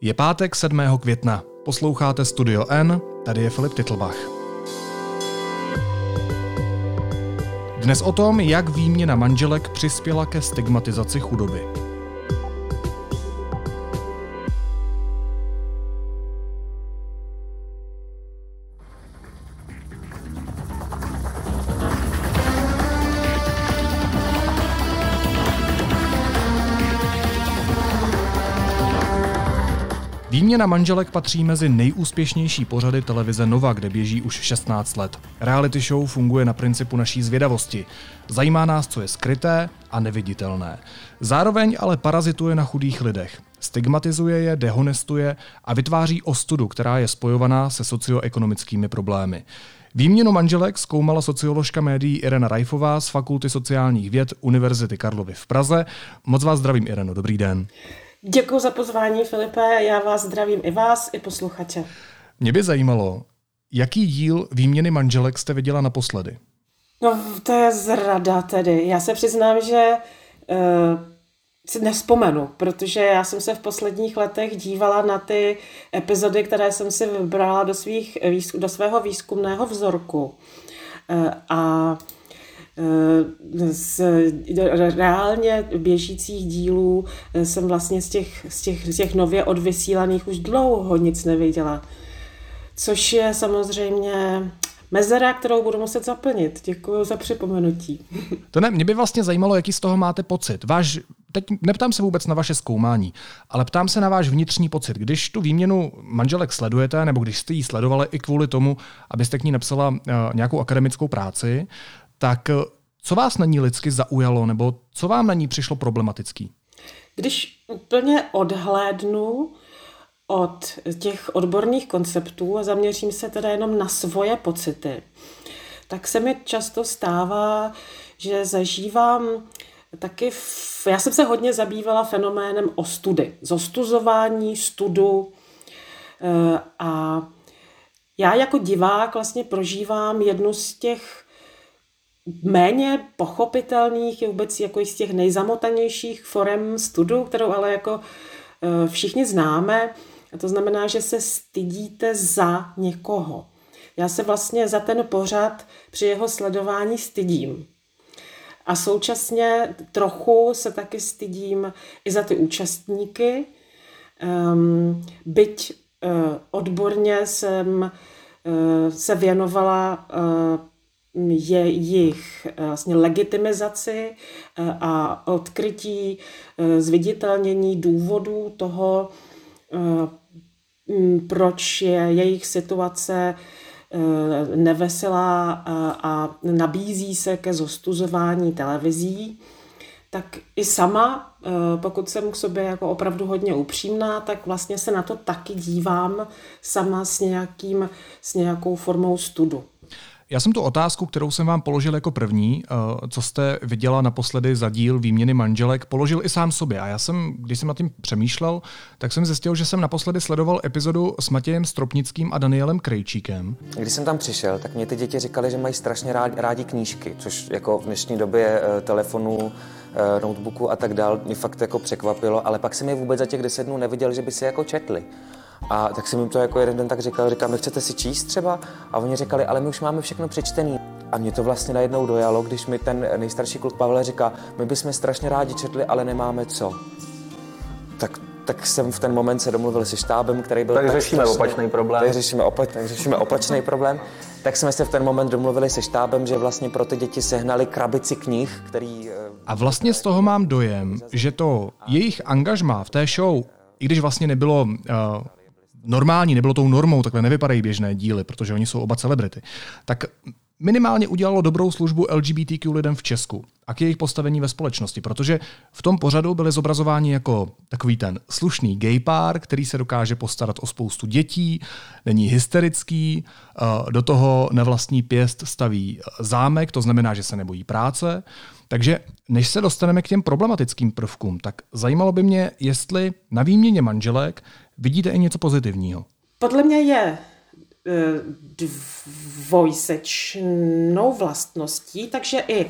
Je pátek 7. května. Posloucháte Studio N, tady je Filip Titlbach. Dnes o tom, jak výměna manželek přispěla ke stigmatizaci chudoby. Výměna manželek patří mezi nejúspěšnější pořady televize Nova, kde běží už 16 let. Reality show funguje na principu naší zvědavosti. Zajímá nás, co je skryté a neviditelné. Zároveň ale parazituje na chudých lidech. Stigmatizuje je, dehonestuje a vytváří ostudu, která je spojovaná se socioekonomickými problémy. Výměnu manželek zkoumala socioložka médií Irena Rajfová z Fakulty sociálních věd Univerzity Karlovy v Praze. Moc vás zdravím, Ireno, dobrý den. Děkuji za pozvání, Filipe, já vás zdravím i vás, i posluchače. Mě by zajímalo, jaký díl výměny manželek jste viděla naposledy? No, to je zrada tedy. Já se přiznám, že si nevzpomenu, protože já jsem se v posledních letech dívala na ty epizody, které jsem si vybrala do svého výzkumného vzorku. Z reálně běžících dílů jsem vlastně z těch nově odvysílaných už dlouho nic neviděla. Což je samozřejmě mezera, kterou budu muset zaplnit. Děkuji za připomenutí. To ne, mě by vlastně zajímalo, jaký z toho máte pocit. Teď neptám se vůbec na vaše zkoumání, ale ptám se na váš vnitřní pocit. Když tu výměnu manželek sledujete, nebo když jste ji sledovala i kvůli tomu, abyste k ní napsala nějakou akademickou práci, tak co vás na ní lidsky zaujalo, nebo co vám na ní přišlo problematický? Když úplně odhlédnu od těch odborných konceptů a zaměřím se teda jenom na svoje pocity, tak se mi často stává, že zažívám taky... Já jsem se hodně zabývala fenoménem ostudy. Zostuzování, studu a já jako divák vlastně prožívám jednu z těch méně pochopitelných, je vůbec jako z těch nejzamotanějších forem studu, kterou ale jako všichni známe. A to znamená, že se stydíte za někoho. Já se vlastně za ten pořad při jeho sledování stydím. A současně trochu se taky stydím i za ty účastníky. Byť odborně jsem se věnovala jejich vlastně legitimizaci a odkrytí zviditelnění důvodů toho, proč je jejich situace neveselá a nabízí se ke zostuzování televizí, tak i sama, pokud jsem k sobě jako opravdu hodně upřímná, tak vlastně se na to taky dívám sama s nějakou formou studu. Já jsem tu otázku, kterou jsem vám položil jako první, co jste viděla naposledy za díl výměny manželek, položil i sám sobě. A já jsem, když jsem nad tím přemýšlel, tak jsem zjistil, že jsem naposledy sledoval epizodu s Matějem Stropnickým a Danielem Krejčíkem. Když jsem tam přišel, tak mě ty děti říkali, že mají strašně rádi knížky, což jako v dnešní době telefonů, notebooku a tak dál mě fakt jako překvapilo, ale pak jsem je vůbec za těch 10 dnů neviděl, že by se jako četli. A tak jsem jim to jako jeden den tak říkal, nechcete si číst třeba? A oni říkali, ale my už máme všechno přečtený. A mě to vlastně najednou dojalo, když mi ten nejstarší kluk Pavel říká, my bychom strašně rádi četli, ale nemáme co. Tak jsem v ten moment se domluvil se štábem, který byl tak řešíme strašný, opačný problém. Tak řešíme opačný problém. Tak jsme se v ten moment domluvili se štábem, že vlastně pro ty děti sehnali krabici knih, který... A vlastně z toho mám dojem, že to jejich angažmá v té show, i když vlastně nebylo... normální, nebylo tou normou, takhle nevypadají běžné díly, protože oni jsou oba celebrity, tak minimálně udělalo dobrou službu LGBTQ lidem v Česku a k jejich postavení ve společnosti, protože v tom pořadu byli zobrazováni jako takový ten slušný gay pár, který se dokáže postarat o spoustu dětí, není hysterický, do toho na vlastní pěst staví zámek, to znamená, že se nebojí práce. Takže než se dostaneme k těm problematickým prvkům, tak zajímalo by mě, jestli na výměně manželek vidíte i něco pozitivního. Podle mě je dvojsečnou vlastností, takže i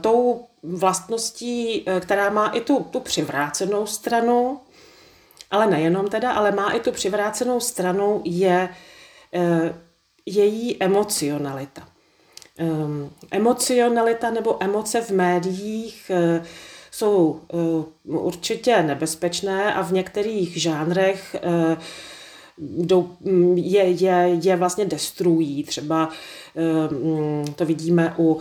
tou vlastností, která má i tu přivrácenou stranu, ale nejenom teda, ale má i tu přivrácenou stranu je její emocionalita. Emocionalita nebo emoce v médiích jsou určitě nebezpečné a v některých žánrech je vlastně destruují. Třeba to vidíme u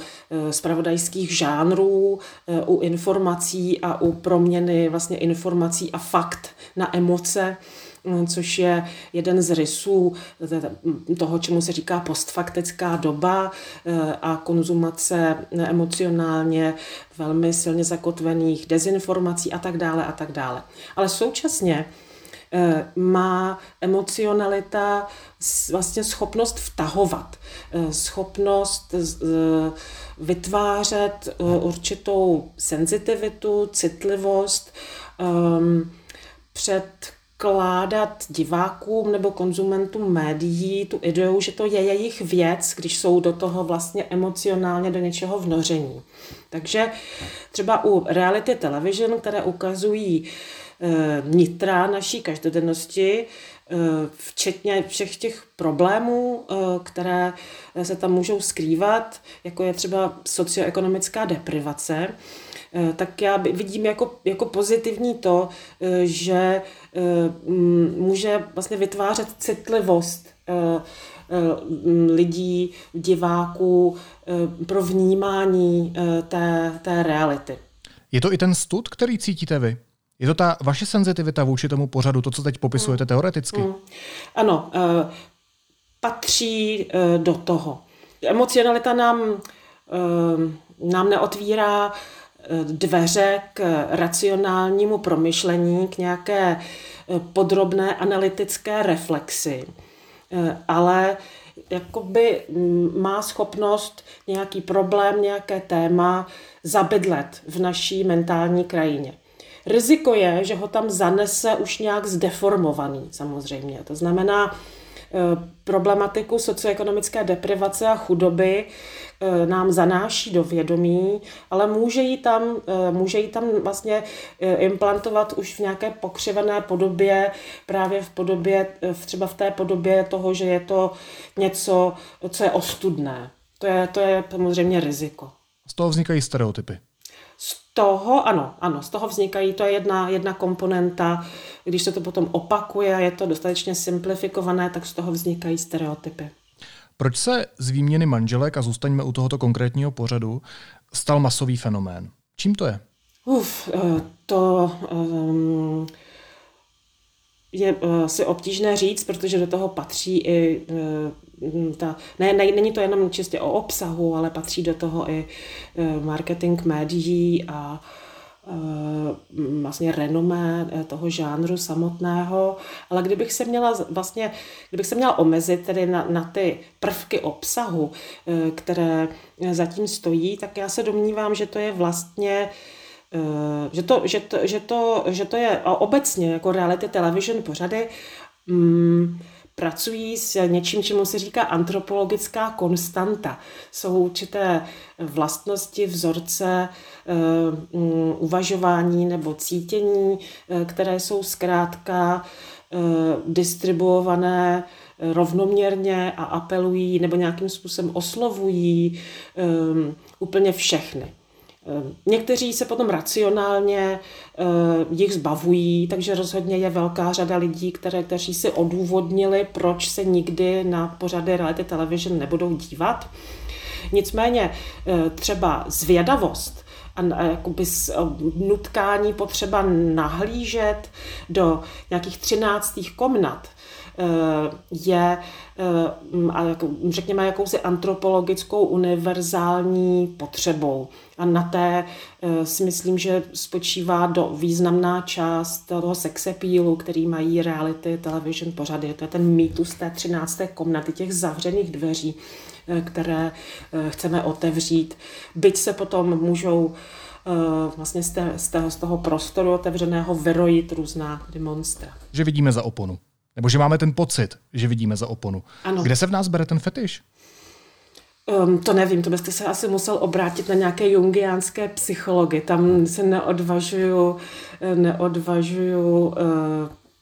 zpravodajských žánrů, u informací a u proměny vlastně informací a fakt na emoce, což je jeden z rysů toho, čemu se říká postfaktická doba a konzumace emocionálně velmi silně zakotvených dezinformací a tak dále. Ale současně má emocionalita vlastně schopnost vtahovat, schopnost vytvářet určitou senzitivitu, citlivost, předkládat divákům nebo konzumentům médií tu ideu, že to je jejich věc, když jsou do toho vlastně emocionálně do něčeho vnoření. Takže třeba u reality television, které ukazují nitra naší každodennosti, včetně všech těch problémů, které se tam můžou skrývat, jako je třeba socioekonomická deprivace, tak já vidím jako pozitivní to, že může vlastně vytvářet citlivost lidí, diváků pro vnímání té reality. Je to i ten stud, který cítíte vy? Je to ta vaše senzitivita vůči tomu pořadu, to, co teď popisujete teoreticky? Ano, patří do toho. Emocionalita nám neotvírá dveře k racionálnímu promyšlení, k nějaké podrobné analytické reflexi, ale jakoby má schopnost nějaký problém, nějaké téma zabydlet v naší mentální krajině. Riziko je, že ho tam zanese už nějak zdeformovaný samozřejmě. To znamená, problematiku socioekonomické deprivace a chudoby nám zanáší do vědomí, ale může ji tam vlastně implantovat už v nějaké pokřivené podobě, právě v podobě, třeba v té podobě toho, že je to něco, co je ostudné. To je samozřejmě riziko. Z toho vznikají stereotypy. Z toho vznikají, to je jedna komponenta, když se to potom opakuje a je to dostatečně simplifikované, tak z toho vznikají stereotypy. Proč se z výměny manželek, a zůstaňme u tohoto konkrétního pořadu, stal masový fenomén? Čím to je? Je si obtížné říct, protože do toho patří i není to jenom čistě o obsahu, ale patří do toho i marketing médií a vlastně renomé toho žánru samotného. Ale kdybych se měla omezit tedy na ty prvky obsahu, které zatím stojí, tak já se domnívám, že to je vlastně že to je obecně jako reality television pořady pracují s něčím, čemu se říká antropologická konstanta. Jsou určité vlastnosti, vzorce, uvažování nebo cítění, které jsou zkrátka distribuované rovnoměrně a apelují nebo nějakým způsobem oslovují úplně všechny. Někteří se potom racionálně jich zbavují, takže rozhodně je velká řada lidí, kteří si odůvodnili, proč se nikdy na pořady reality television nebudou dívat. Nicméně třeba zvědavost a jakoby nutkání potřeba nahlížet do nějakých 13. komnat je, řekněme, jakousi antropologickou univerzální potřebou. A na té si myslím, že spočívá významná část toho sexappealu, který mají reality television pořady. To je ten mýtus té 13. komnaty, těch zavřených dveří, které chceme otevřít. Byť se potom můžou vlastně z toho prostoru otevřeného vyrojit různá monstra. Že vidíme za oponu. Nebo že máme ten pocit, že vidíme za oponu. Ano. Kde se v nás bere ten fetiš? To nevím, to byste se asi musel obrátit na nějaké jungiánské psychology. Tam se neodvažuju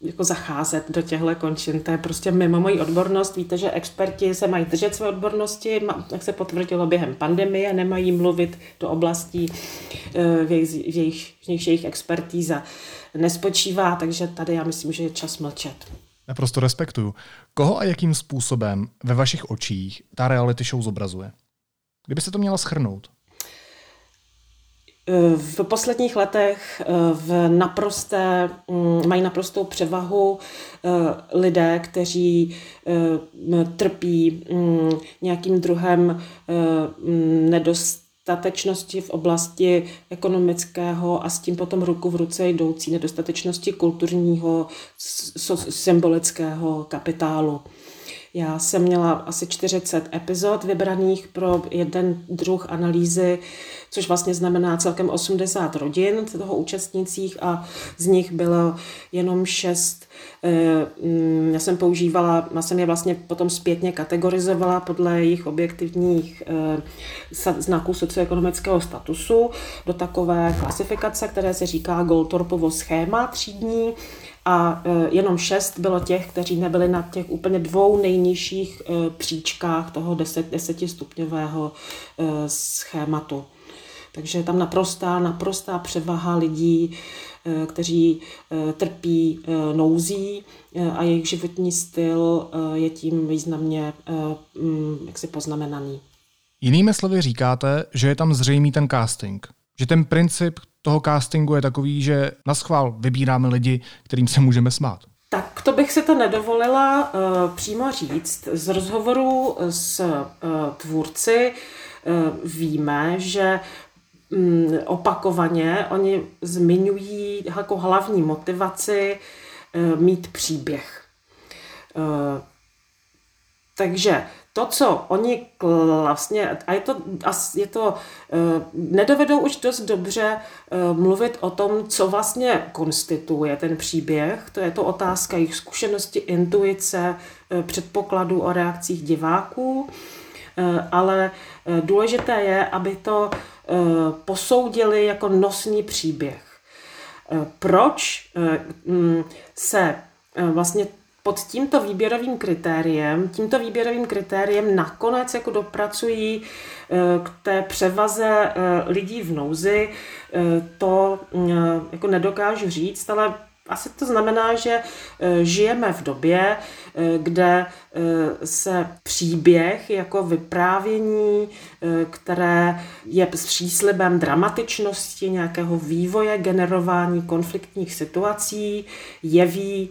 jako zacházet do těchto končin. To je prostě mimo moji odbornost. Víte, že experti se mají držet své odbornosti, jak se potvrdilo během pandemie, nemají mluvit do oblastí, v nichž jejich expertíza nespočívá, takže tady já myslím, že je čas mlčet. Naprosto respektuju. Koho a jakým způsobem ve vašich očích ta reality show zobrazuje? Kdybyste to měla shrnout? V posledních letech mají naprostou převahu lidé, kteří trpí nějakým druhem nedostatečnosti v oblasti ekonomického a s tím potom ruku v ruce jdoucí nedostatečnosti kulturního, symbolického kapitálu. Já jsem měla asi 40 epizod vybraných pro jeden druh analýzy, což vlastně znamená celkem 80 rodin toho účastnících a z nich bylo jenom 6. Já jsem je vlastně potom zpětně kategorizovala podle jejich objektivních znaků socioekonomického statusu do takové klasifikace, které se říká Goldthorpovo schéma třídní. A jenom 6 bylo těch, kteří nebyli na těch úplně 2 nejnižších příčkách toho 10stupňového schématu. Takže je tam naprostá převaha lidí, kteří trpí nouzí a jejich životní styl je tím významně jaksi poznamenaný. Jinými slovy říkáte, že je tam zřejmý ten casting. Že ten princip toho castingu je takový, že naschvál vybíráme lidi, kterým se můžeme smát. Tak to bych se to nedovolila přímo říct. Z rozhovorů s tvůrci víme, že opakovaně oni zmiňují jako hlavní motivaci mít příběh. Takže to, co oni vlastně, a je to nedovedou už dost dobře mluvit o tom, co vlastně konstituuje ten příběh. To je to otázka jejich zkušenosti, intuice, předpokladů o reakcích diváků, ale důležité je, aby to posoudili jako nosný příběh. Proč se vlastně pod tímto výběrovým kritériem nakonec jako dopracují k té převaze lidí v nouzi, to jako nedokážu říct, ale asi to znamená, že žijeme v době, kde se příběh jako vyprávění, které je s příslibem dramatičnosti, nějakého vývoje, generování konfliktních situací, jeví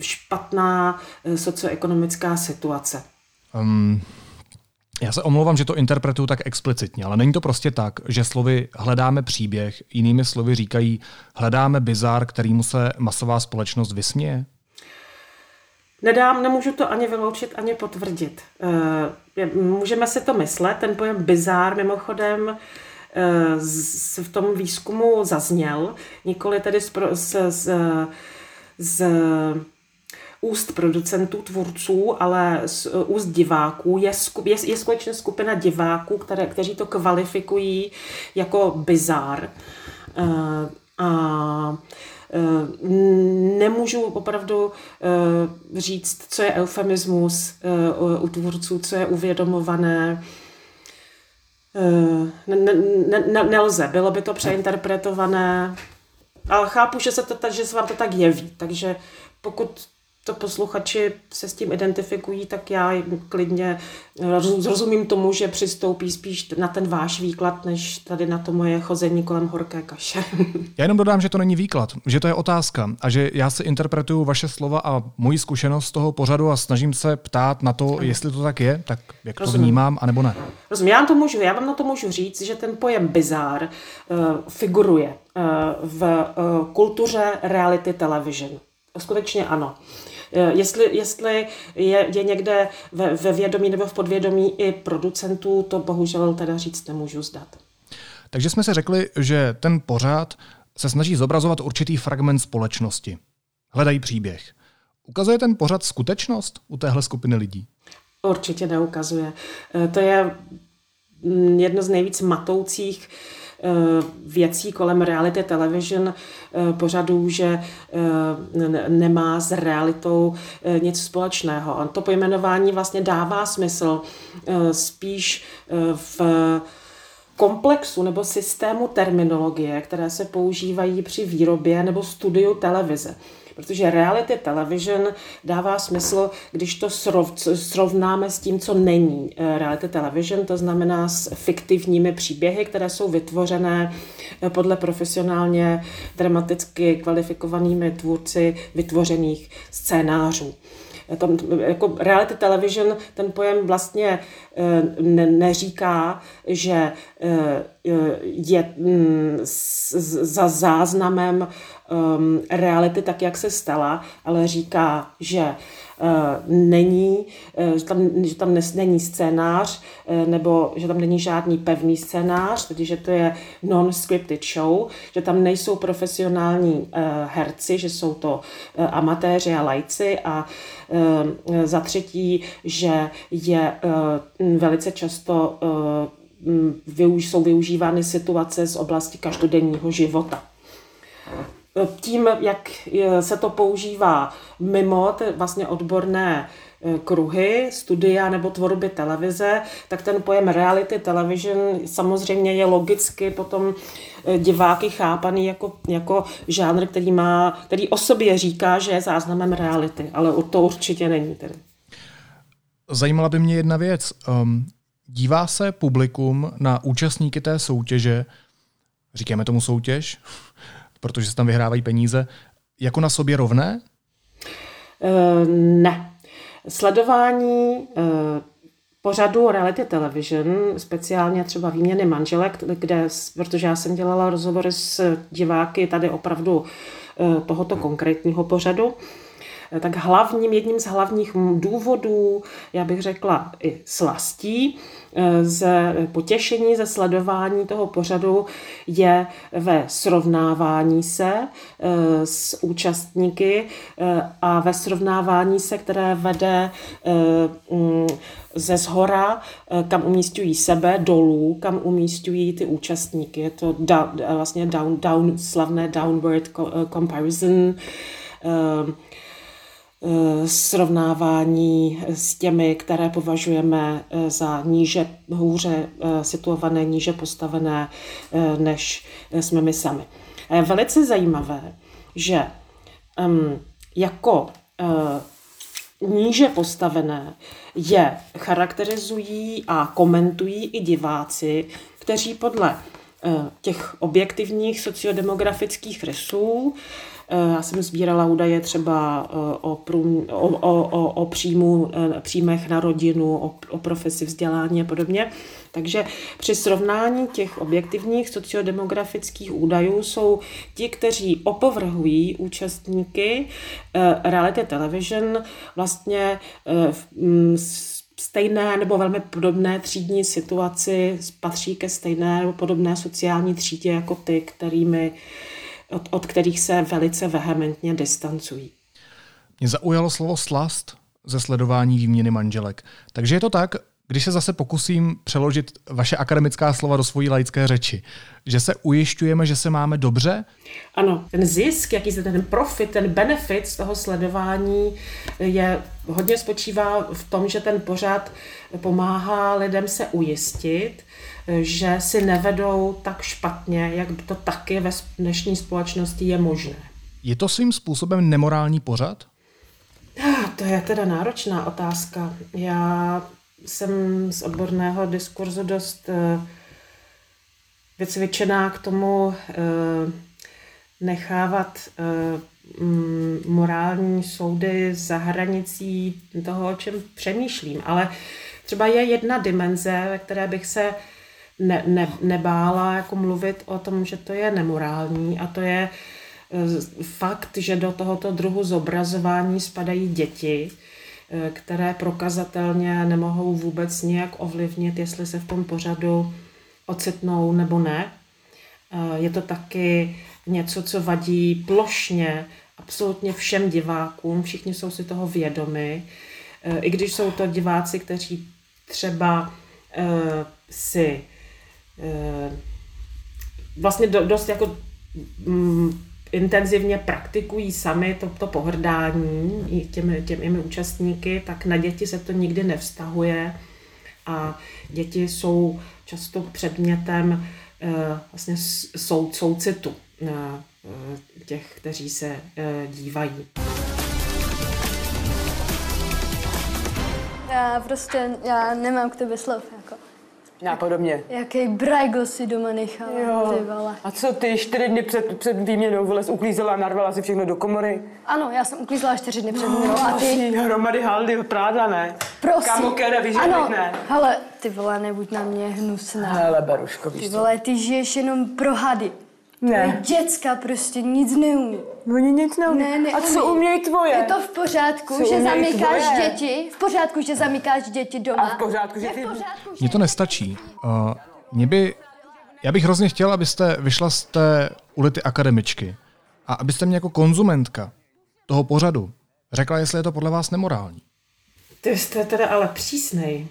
špatná socioekonomická situace. Já se omlouvám, že to interpretuju tak explicitně, ale není to prostě tak, že slovy hledáme příběh, jinými slovy říkají hledáme bizár, kterýmu se masová společnost vysměje? Nemůžu to ani vyloučit, ani potvrdit. Můžeme si to myslet, ten pojem bizár mimochodem v tom výzkumu zazněl, nikoli tedy z úst producentů, tvůrců, ale z úst diváků. Je skutečně skupina diváků, kteří to kvalifikují jako bizár. A nemůžu opravdu říct, co je eufemismus u tvůrců, co je uvědomované. Nelze, bylo by to přeinterpretované. Ale chápu, že se vám to tak jeví, takže pokud to posluchači se s tím identifikují, tak já klidně rozumím tomu, že přistoupí spíš na ten váš výklad, než tady na to moje chození kolem horké kaše. Já jenom dodám, že to není výklad, že to je otázka a že já si interpretuju vaše slova a moji zkušenost z toho pořadu a snažím se ptát na to, jestli to tak je, tak jak to vnímám, anebo ne. Rozumím, já vám na to můžu říct, že ten pojem bizár figuruje v kultuře reality television. Skutečně ano. Jestli je někde ve vědomí nebo v podvědomí i producentů, to bohužel teda říct nemůžu zdat. Takže jsme si řekli, že ten pořad se snaží zobrazovat určitý fragment společnosti. Hledají příběh. Ukazuje ten pořad skutečnost u téhle skupiny lidí? Určitě neukazuje. To je jedno z nejvíc matoucích věcí kolem reality television pořadů, že nemá s realitou nic společného. A to pojmenování vlastně dává smysl spíš v komplexu nebo systému terminologie, které se používají při výrobě nebo studiu televize. Protože reality television dává smysl, když to srovnáme s tím, co není reality television, to znamená s fiktivními příběhy, které jsou vytvořené podle profesionálně dramaticky kvalifikovanými tvůrci vytvořených scénářů. Tam, jako reality television, ten pojem vlastně neříká, že je za záznamem reality tak, jak se stala, ale říká, že není, že tam není scénář, nebo že tam není žádný pevný scénář, protože to je non-scripted show, že tam nejsou profesionální herci, že jsou to amatéři a lajci, a za třetí, že je velice často jsou využívány situace z oblasti každodenního života. Tím, jak se to používá mimo vlastně odborné kruhy, studia nebo tvorby televize, tak ten pojem reality television samozřejmě je logicky potom diváky chápaný jako žánr, který o sobě říká, že je záznamem reality, ale to určitě není tedy. Zajímala by mě jedna věc. Dívá se publikum na účastníky té soutěže, říkáme tomu soutěž, protože se tam vyhrávají peníze, jako na sobě rovné? Ne. Sledování pořadu reality television, speciálně třeba Výměny manželek, protože já jsem dělala rozhovory s diváky tady opravdu tohoto konkrétního pořadu, tak jedním z hlavních důvodů, já bych řekla i slastí, potěšení ze sledování toho pořadu je ve srovnávání se s účastníky a ve srovnávání se, které vede ze zhora, kam umísťují sebe, dolů, kam umísťují ty účastníky. Je to vlastně slavné downward comparison, srovnávání s těmi, které považujeme za hůře situované, níže postavené, než jsme my sami. A je velice zajímavé, že jako níže postavené je charakterizují a komentují i diváci, kteří podle těch objektivních sociodemografických rysů, já jsem sbírala údaje třeba o příjmech na rodinu, o profesi, vzdělání a podobně. Takže při srovnání těch objektivních sociodemografických údajů jsou ti, kteří opovrhují účastníky reality television, vlastně stejné nebo velmi podobné třídní situaci, patří ke stejné nebo podobné sociální třídě jako ty, od kterých se velice vehementně distancují. Mě zaujalo slovo slast ze sledování Výměny manželek. Takže je to tak, když se zase pokusím přeložit vaše akademická slova do svojí laické řeči, že se ujišťujeme, že se máme dobře? Ano, ten zisk, ten profit, ten benefit z toho sledování hodně spočívá v tom, že ten pořad pomáhá lidem se ujistit, že si nevedou tak špatně, jak to taky ve dnešní společnosti je možné. Je to svým způsobem nemorální pořad? To je teda náročná otázka. Já jsem z odborného diskurzu dost vycvičená k tomu nechávat morální soudy za hranicí toho, o čem přemýšlím. Ale třeba je jedna dimenze, ve které bych se nebála jako mluvit o tom, že to je nemorální, a to je fakt, že do tohoto druhu zobrazování spadají děti, které prokazatelně nemohou vůbec nijak ovlivnit, jestli se v tom pořadu ocitnou nebo ne. Je to taky něco, co vadí plošně absolutně všem divákům, všichni jsou si toho vědomi, i když jsou to diváci, kteří třeba si vlastně dost jako intenzivně praktikují sami to pohrdání i těmi účastníky, tak na děti se to nikdy nevztahuje a děti jsou často předmětem vlastně soucitu těch, kteří se dívají. Já nemám k tebe slov, jako. Já podobně. Jaký brajgl si doma nechala, ty vole. A co ty 4 dny před výměnou, vole, uklízela a narvala si všechno do komory? Ano, já jsem uklízela 4 dny před výměnou, a ty? Hromady haldy, prádla, ne? Prosím. Kamokera, vyžadných, ne? Hele, ty vole, nebuď na mě hnusná. Hele, Baruško, víš. Ty vole, ty žiješ jenom pro hady. Ne. Děcka prostě nic neumí. Oni nic neumí. Ne, a co umějí tvoje? Je to v pořádku, co že zamykáš tvoje? Děti? V pořádku, že zamykáš děti doma. A v pořádku, že ty... Mně to nestačí. Já bych hrozně chtěla, abyste vyšla z té ulity akademičky a abyste mě jako konzumentka toho pořadu řekla, jestli je to podle vás nemorální. Ty jste teda ale přísnej.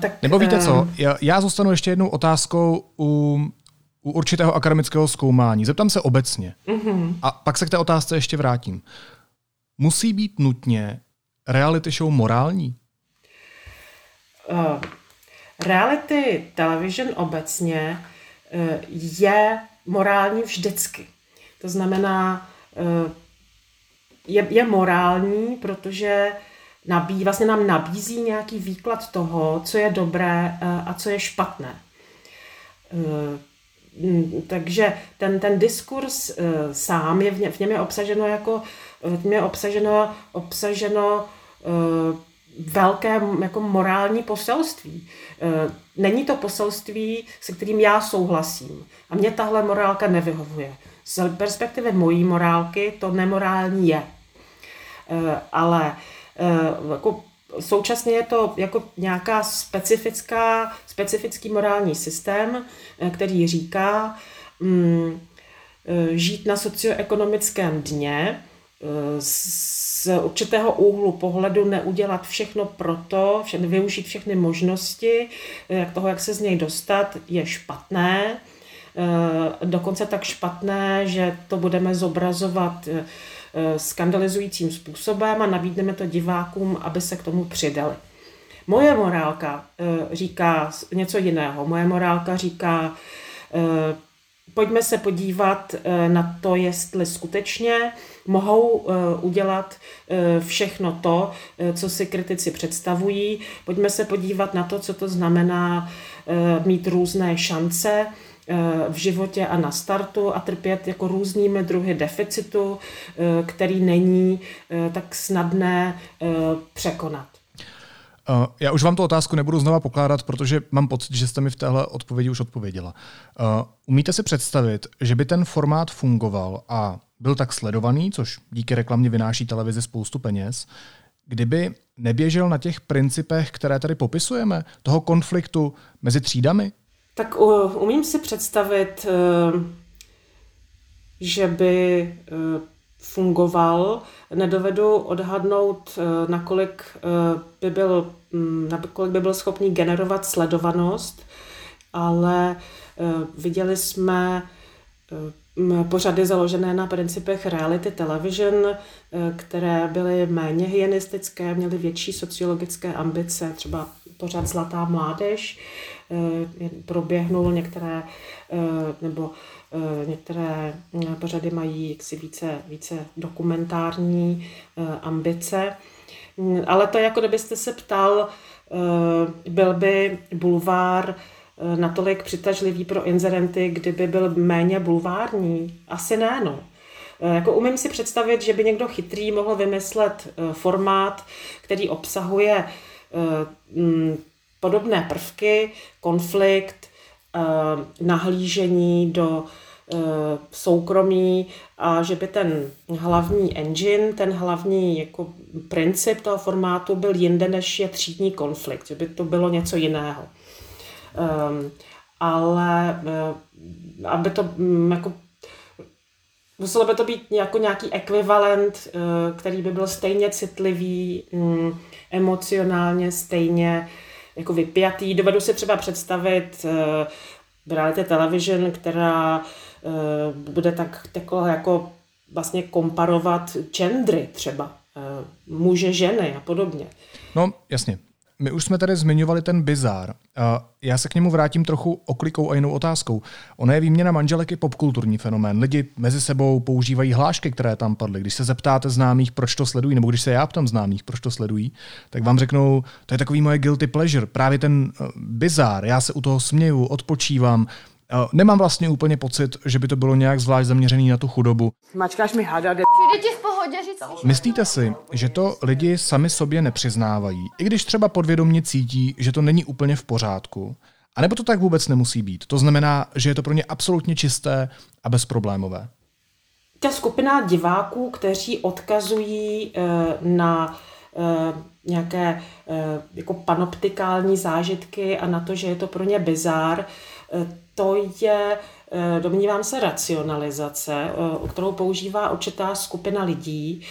Tak, nebo víte co, já zůstanu ještě jednou otázkou u určitého akademického zkoumání. Zeptám se obecně a pak se k té otázce ještě vrátím. Musí být nutně reality show morální? Reality television obecně je morální vždycky. To znamená, je morální, protože vlastně nám nabízí nějaký výklad toho, co je dobré a co je špatné. Takže ten diskurs sám je v něm je obsaženo velké jako morální poselství. Není to poselství, se kterým já souhlasím. A mě tahle morálka nevyhovuje. Z perspektivy mojí morálky to nemorální je. Ale jako současně je to jako nějaká specifický morální systém, který říká žít na socioekonomickém dně, z určitého úhlu pohledu neudělat všechno proto, využít všechny možnosti, jak se z něj dostat, je špatné. Dokonce tak špatné, že to budeme zobrazovat skandalizujícím způsobem a nabídneme to divákům, aby se k tomu přidali. Moje morálka říká něco jiného. Moje morálka říká, pojďme se podívat na to, jestli skutečně mohou udělat všechno to, co si kritici představují. Pojďme se podívat na to, co to znamená mít různé šance v životě a na startu a trpět jako různými druhy deficitu, který není tak snadné překonat. Já už vám tu otázku nebudu znova pokládat, protože mám pocit, že jste mi v téhle odpovědi už odpověděla. Umíte si představit, že by ten formát fungoval a byl tak sledovaný, což díky reklamě vynáší televizi spoustu peněz, kdyby neběžel na těch principech, které tady popisujeme, toho konfliktu mezi třídami? Tak umím si představit, že by fungoval. Nedovedu odhadnout, nakolik by byl schopný generovat sledovanost, ale viděli jsme pořady založené na principech reality television, které byly méně hygienistické, měly větší sociologické ambice, třeba pořad Zlatá mládež, proběhnul některé pořady mají jaksi více dokumentární ambice. Ale to je, jako kdybyste se ptal, byl by bulvár natolik přitažlivý pro inzerenty, kdyby byl méně bulvární? Asi ne, no. Jako umím si představit, že by někdo chytrý mohl vymyslet formát, který obsahuje podobné prvky, konflikt, nahlížení do soukromí a že by ten hlavní engine, ten hlavní jako princip toho formátu byl jinde, než je třídní konflikt, že by to bylo něco jiného. Ale aby to jako muselo by to být jako nějaký ekvivalent, který by byl stejně citlivý, emocionálně stejně jako vypjatý. Dovedu si třeba představit reality television, která bude takhle jako vlastně komparovat gendry třeba, muže, ženy a podobně. No jasně. My už jsme tady zmiňovali ten bizár. Já se k němu vrátím trochu oklikou a jinou otázkou. Ona je výměna manželek i popkulturní fenomén. Lidi mezi sebou používají hlášky, které tam padly. Když se zeptáte známých, proč to sledují, nebo když se já ptám známých, proč to sledují, tak vám řeknou, to je takový moje guilty pleasure, právě ten bizár. Já se u toho směju, odpočívám. Nemám vlastně úplně pocit, že by to bylo nějak zvlášť zaměřený na tu chudobu. Mačkáš mi hada, Myslíte si, že to lidi sami sobě nepřiznávají, i když třeba podvědomně cítí, že to není úplně v pořádku? A nebo to tak vůbec nemusí být? To znamená, že je to pro ně absolutně čisté a bezproblémové. Ta skupina diváků, kteří odkazují na nějaké jako panoptikální zážitky a na to, že je to pro ně bizár, to je, domnívám se, racionalizace, kterou používá určitá skupina lidí.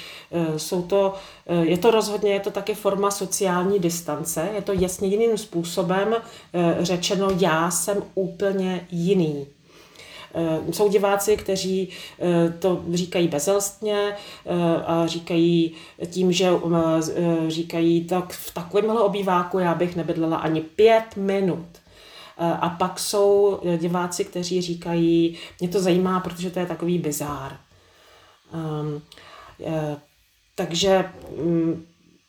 Je to taky forma sociální distance, je to jasně jiným způsobem řečeno, já jsem úplně jiný. Jsou diváci, kteří to říkají bezelstně a říkají tím, že říkají, tak v takovémhle obýváku já bych nebydlela ani 5 minut. A pak jsou diváci, kteří říkají, mě to zajímá, protože to je takový bizár. Takže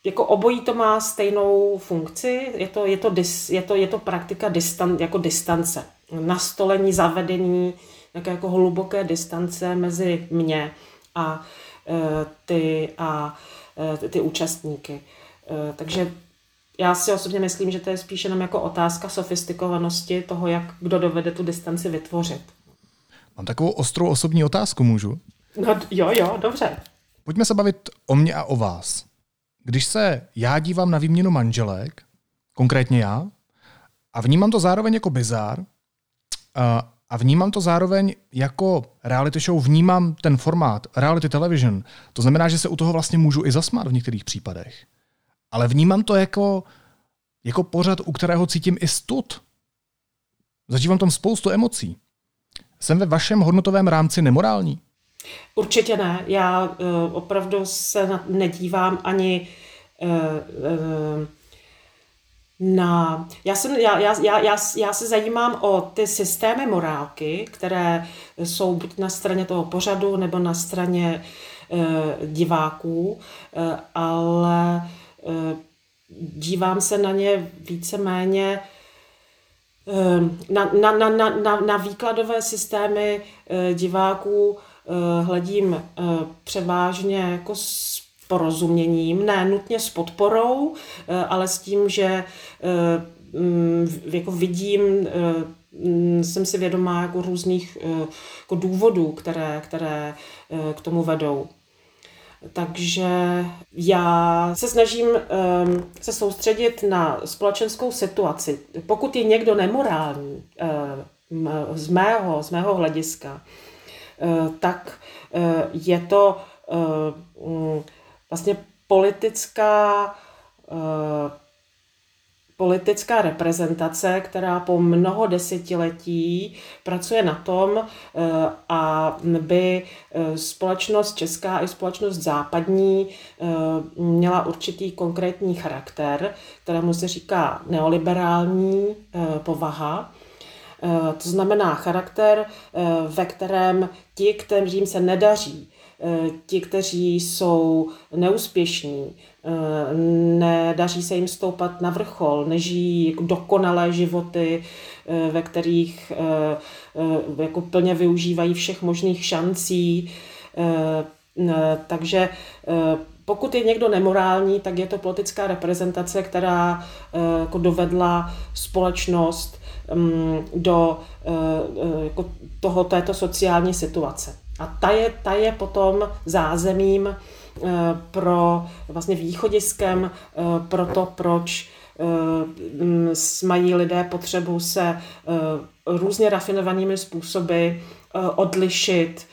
jako obojí to má stejnou funkci, je to praktika jako distance. Nastolení, zavedení, nějaké jako hluboké distance mezi mě a ty účastníky. Takže já si osobně myslím, že to je spíše jenom jako otázka sofistikovanosti toho, jak kdo dovede tu distanci vytvořit. Mám takovou ostrou osobní otázku, můžu? No, jo, dobře. Pojďme se bavit o mně a o vás. Když se já dívám na výměnu manželek, konkrétně já, a vnímám to zároveň jako bizár, a vnímám to zároveň jako reality show, vnímám ten formát reality television, to znamená, že se u toho vlastně můžu i zasmát v některých případech. Ale vnímám to jako pořad, u kterého cítím i stud. Zažívám tam spoustu emocí. Jsem ve vašem hodnotovém rámci nemorální? Určitě ne. Já opravdu se nedívám ani na... Já se zajímám o ty systémy morálky, které jsou buď na straně toho pořadu, nebo na straně diváků, ale... dívám se na ně víceméně na výkladové systémy diváků, hledím převážně jako s porozuměním, ne nutně s podporou, ale s tím, že jako vidím, jsem si vědomá jako různých jako důvodů, které k tomu vedou. Takže já se snažím se soustředit na společenskou situaci. Pokud je někdo nemorální z mého hlediska, tak je to vlastně politická reprezentace, která po mnoho desetiletí pracuje na tom, aby společnost česká i společnost západní měla určitý konkrétní charakter, kterému se říká neoliberální povaha. To znamená charakter, ve kterém ti, kterým se nedaří, ti, kteří jsou neúspěšní, nedaří se jim stoupat na vrchol, nežijí dokonalé životy, ve kterých jako plně využívají všech možných šancí. Takže pokud je někdo nemorální, tak je to politická reprezentace, která jako dovedla společnost do jako této sociální situace. A ta je potom zázemím pro vlastně východiskem pro to, proč mají lidé potřebu se různě rafinovanými způsoby odlišit,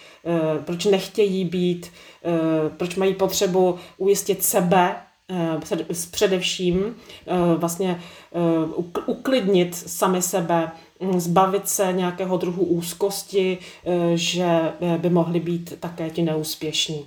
proč nechtějí být, proč mají potřebu ujistit sebe především vlastně uklidnit sami sebe, zbavit se nějakého druhu úzkosti, že by mohli být také ti neúspěšní.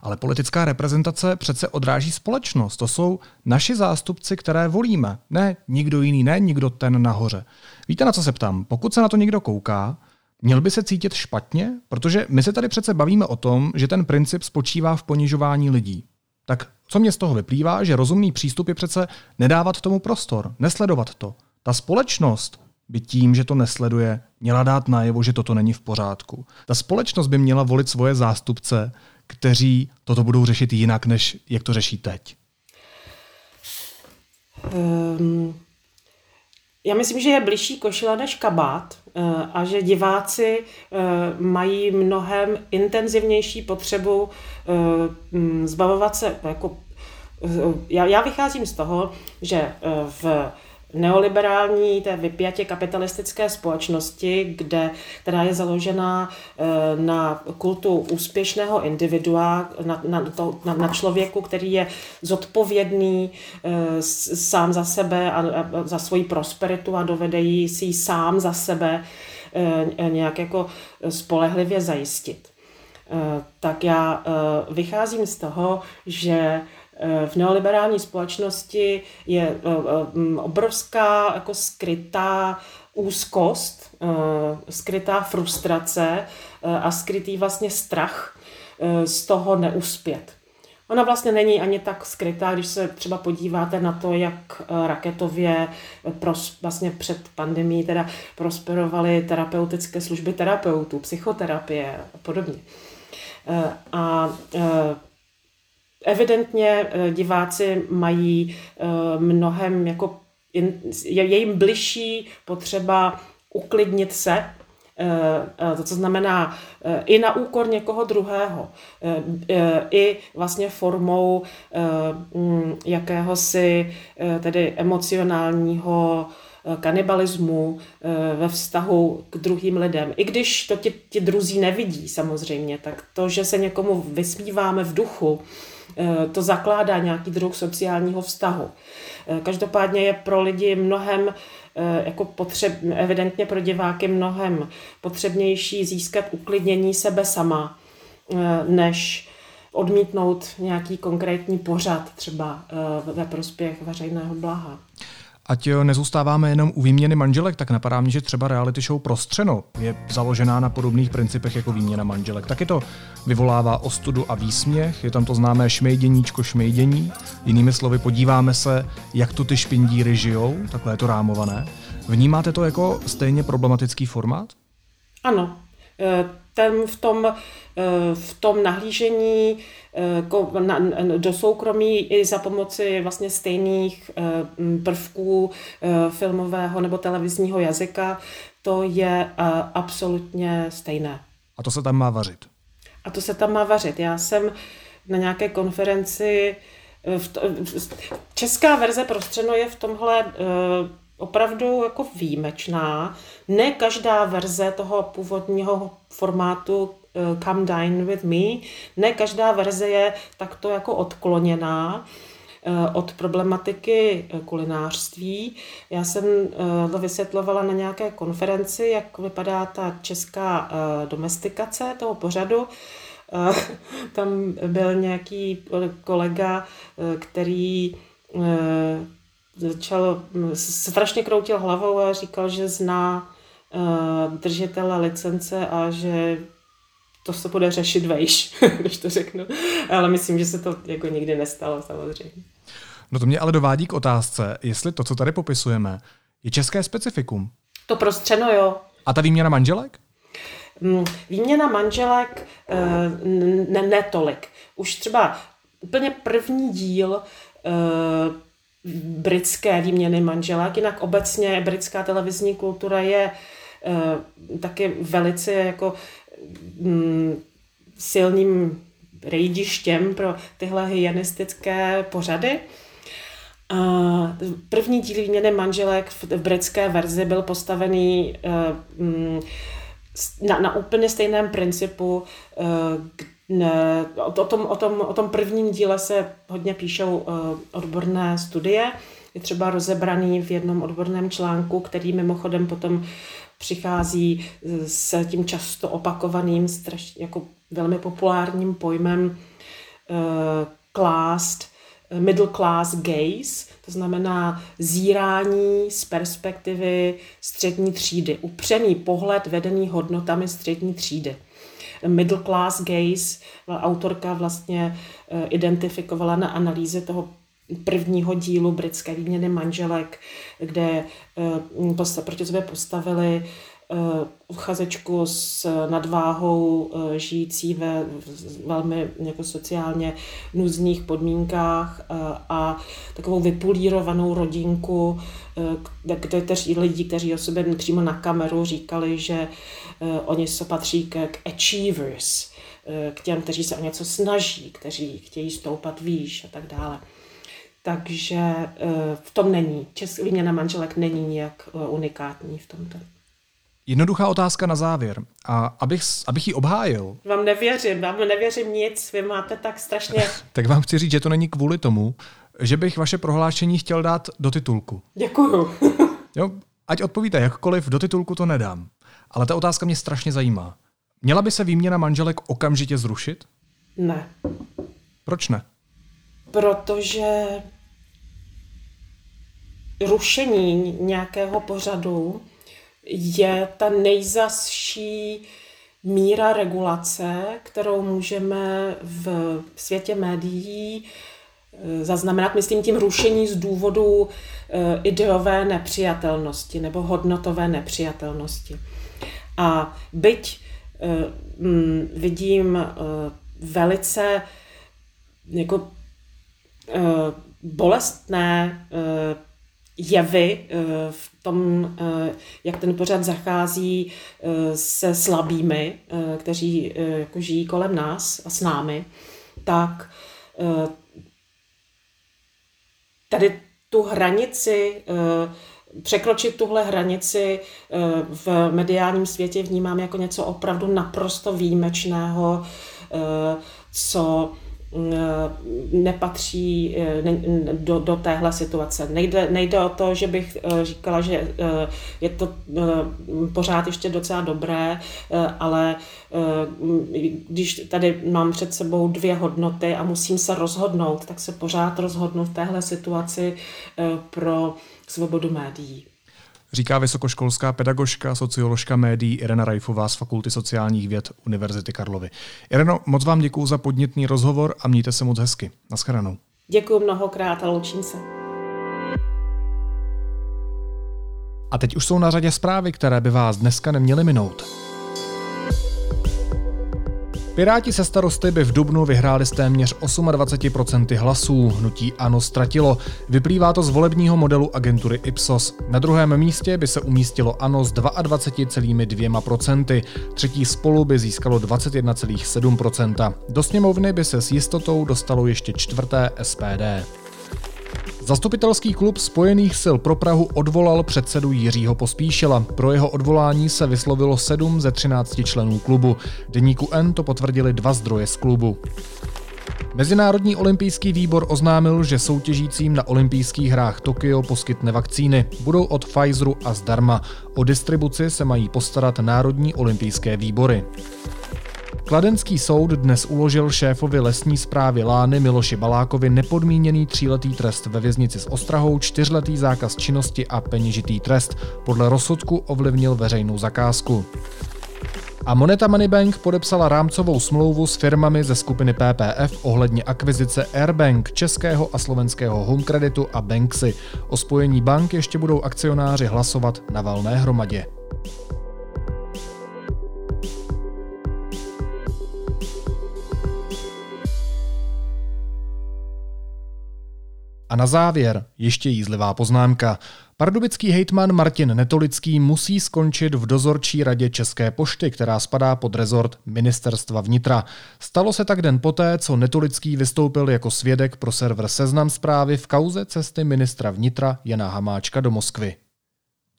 Ale politická reprezentace přece odráží společnost. To jsou naši zástupci, které volíme. Ne nikdo jiný, ne nikdo ten nahoře. Víte, na co se ptám? Pokud se na to někdo kouká, měl by se cítit špatně? Protože my se tady přece bavíme o tom, že ten princip spočívá v ponižování lidí. Tak co mě z toho vyplývá, že rozumný přístup je přece nedávat tomu prostor, nesledovat to. Ta společnost by tím, že to nesleduje, měla dát najevo, že toto není v pořádku. Ta společnost by měla volit svoje zástupce, kteří toto budou řešit jinak, než jak to řeší teď. Já myslím, že je bližší košile než kabát a že diváci mají mnohem intenzivnější potřebu zbavovat se. Jako, já vycházím z toho, že v neoliberální, té vypjatě kapitalistické společnosti, která je založená na kultu úspěšného individua, na člověku, který je zodpovědný sám za sebe a za svoji prosperitu a dovede si ji sám za sebe nějak jako spolehlivě zajistit. Tak já vycházím z toho, že v neoliberální společnosti je obrovská jako skrytá úzkost, skrytá frustrace a skrytý vlastně strach z toho neuspět. Ona vlastně není ani tak skrytá, když se třeba podíváte na to, jak raketově vlastně před pandemií teda prosperovaly terapeutické služby terapeutů, psychoterapie a podobně. A evidentně diváci mají mnohem, jako je jim bližší potřeba uklidnit se, to co znamená i na úkor někoho druhého, i vlastně formou jakéhosi tedy emocionálního kanibalismu ve vztahu k druhým lidem. I když to ti druzí nevidí samozřejmě, tak to, že se někomu vysmíváme v duchu, to zakládá nějaký druh sociálního vztahu. Každopádně je pro lidi mnohem, jako evidentně pro diváky mnohem potřebnější získat uklidnění sebe sama, než odmítnout nějaký konkrétní pořad třeba ve prospěch veřejného blaha. Ať nezůstáváme jenom u výměny manželek, tak napadá mě, že třeba reality show Prostřeno je založená na podobných principech jako výměna manželek. Taky to vyvolává ostudu a výsměch, je tam to známé šmejděníčko šmejdění. Jinými slovy, podíváme se, jak tu ty špindíry žijou, takhle je to rámované. Vnímáte to jako stejně problematický formát? Ano. V tom nahlížení do soukromí i za pomoci vlastně stejných prvků filmového nebo televizního jazyka, to je absolutně stejné. A to se tam má vařit? A to se tam má vařit. Já jsem na nějaké konferenci... Česká verze Prostřeno je v tomhle... opravdu jako výjimečná. Ne každá verze toho původního formátu Come Dine With Me, ne každá verze je takto jako odkloněná od problematiky kulinářství. Já jsem to vysvětlovala na nějaké konferenci, jak vypadá ta česká domestikace toho pořadu. Tam byl nějaký kolega, který strašně kroutil hlavou a říkal, že zná držitele licence a že to se bude řešit vejš, když to řeknu. Ale myslím, že se to jako nikdy nestalo samozřejmě. No to mě ale dovádí k otázce, jestli to, co tady popisujeme, je české specifikum. To Prostřeno, jo. A ta výměna manželek? Výměna manželek netolik. Už třeba úplně první díl britské výměny manželek. Jinak obecně britská televizní kultura je taky velice jako silným rejdištěm pro tyhle hyenistické pořady. První díl výměny manželek v britské verzi byl postavený na úplně stejném principu, O tom prvním díle se hodně píšou odborné studie, je třeba rozebraný v jednom odborném článku, který mimochodem potom přichází s tím často opakovaným, jako velmi populárním pojmem middle class gaze, to znamená zírání z perspektivy střední třídy, upřený pohled vedený hodnotami střední třídy. Middle class gaze autorka vlastně identifikovala na analýze toho prvního dílu britské výměny manželek, kde proti sobě postavili uchazečku s nadváhou žijící ve velmi jako sociálně nuzných podmínkách a takovou vypulírovanou rodinku, kteří lidi, kteří o sobě přímo na kameru říkali, že oni se patří k achievers, k těm, kteří se o něco snaží, kteří chtějí stoupat výš a tak dále. Takže v tom není. Výměna manželek není nijak unikátní v tomto. Jednoduchá otázka na závěr. A abych ji obhájil. Vám nevěřím nic, vy máte tak strašně... Tak vám chci říct, že to není kvůli tomu, že bych vaše prohlášení chtěl dát do titulku. Děkuju. Jo, ať odpovíte jakkoliv, do titulku to nedám. Ale ta otázka mě strašně zajímá. Měla by se výměna manželek okamžitě zrušit? Ne. Proč ne? Protože rušení nějakého pořadu je ta nejzazší míra regulace, kterou můžeme v světě médií zaznamenat, myslím tím rušení z důvodu ideové nepřijatelnosti nebo hodnotové nepřijatelnosti. A byť vidím velice jako bolestné jevy v tom, jak ten pořad zachází se slabými, kteří jako žijí kolem nás a s námi, tak tady tu hranici, překročit tuhle hranici v mediálním světě vnímám jako něco opravdu naprosto výjimečného, co nepatří do téhle situace. Nejde o to, že bych říkala, že je to pořád ještě docela dobré, ale když tady mám před sebou dvě hodnoty a musím se rozhodnout, tak se pořád rozhodnu v téhle situaci pro svobodu médií. Říká vysokoškolská pedagožka, socioložka médií Irena Rajfová z Fakulty sociálních věd Univerzity Karlovy. Ireno, moc vám děkuju za podnětný rozhovor a mějte se moc hezky. Naschledanou. Děkuju mnohokrát a loučím se. A teď už jsou na řadě zprávy, které by vás dneska neměly minout. Piráti se starosty by v dubnu vyhráli s téměř 28% hlasů, hnutí ANO ztratilo. Vyplývá to z volebního modelu agentury Ipsos. Na druhém místě by se umístilo ANO s 22,2%, třetí Spolu by získalo 21,7%. Do sněmovny by se s jistotou dostalo ještě čtvrté SPD. Zastupitelský klub Spojených sil pro Prahu odvolal předsedu Jiřího Pospíšela. Pro jeho odvolání se vyslovilo 7 ze 13 členů klubu. Deníku N to potvrdili 2 zdroje z klubu. Mezinárodní olympijský výbor oznámil, že soutěžícím na olympijských hrách Tokio poskytne vakcíny. Budou od Pfizeru a zdarma. O distribuci se mají postarat národní olympijské výbory. Kladenský soud dnes uložil šéfovi lesní správy Lány Miloši Balákovi nepodmíněný 3letý trest ve věznici s ostrahou, 4letý zákaz činnosti a peněžitý trest. Podle rozsudku ovlivnil veřejnou zakázku. A Moneta Money Bank podepsala rámcovou smlouvu s firmami ze skupiny PPF ohledně akvizice Air Bank, českého a slovenského Homkreditu a Banksy. O spojení bank ještě budou akcionáři hlasovat na valné hromadě. A na závěr ještě jízlivá poznámka. Pardubický hejtman Martin Netolický musí skončit v dozorčí radě České pošty, která spadá pod rezort Ministerstva vnitra. Stalo se tak den poté, co Netolický vystoupil jako svědek pro server Seznam zprávy v kauze cesty ministra vnitra Jana Hamáčka do Moskvy.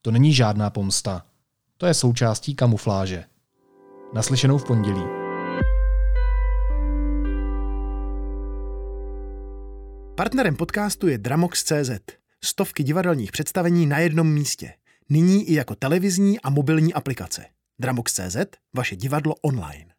To není žádná pomsta. To je součástí kamufláže. Naslyšenou v pondělí. Partnerem podcastu je Dramox.cz. Stovky divadelních představení na jednom místě. Nyní i jako televizní a mobilní aplikace. Dramox.cz, vaše divadlo online.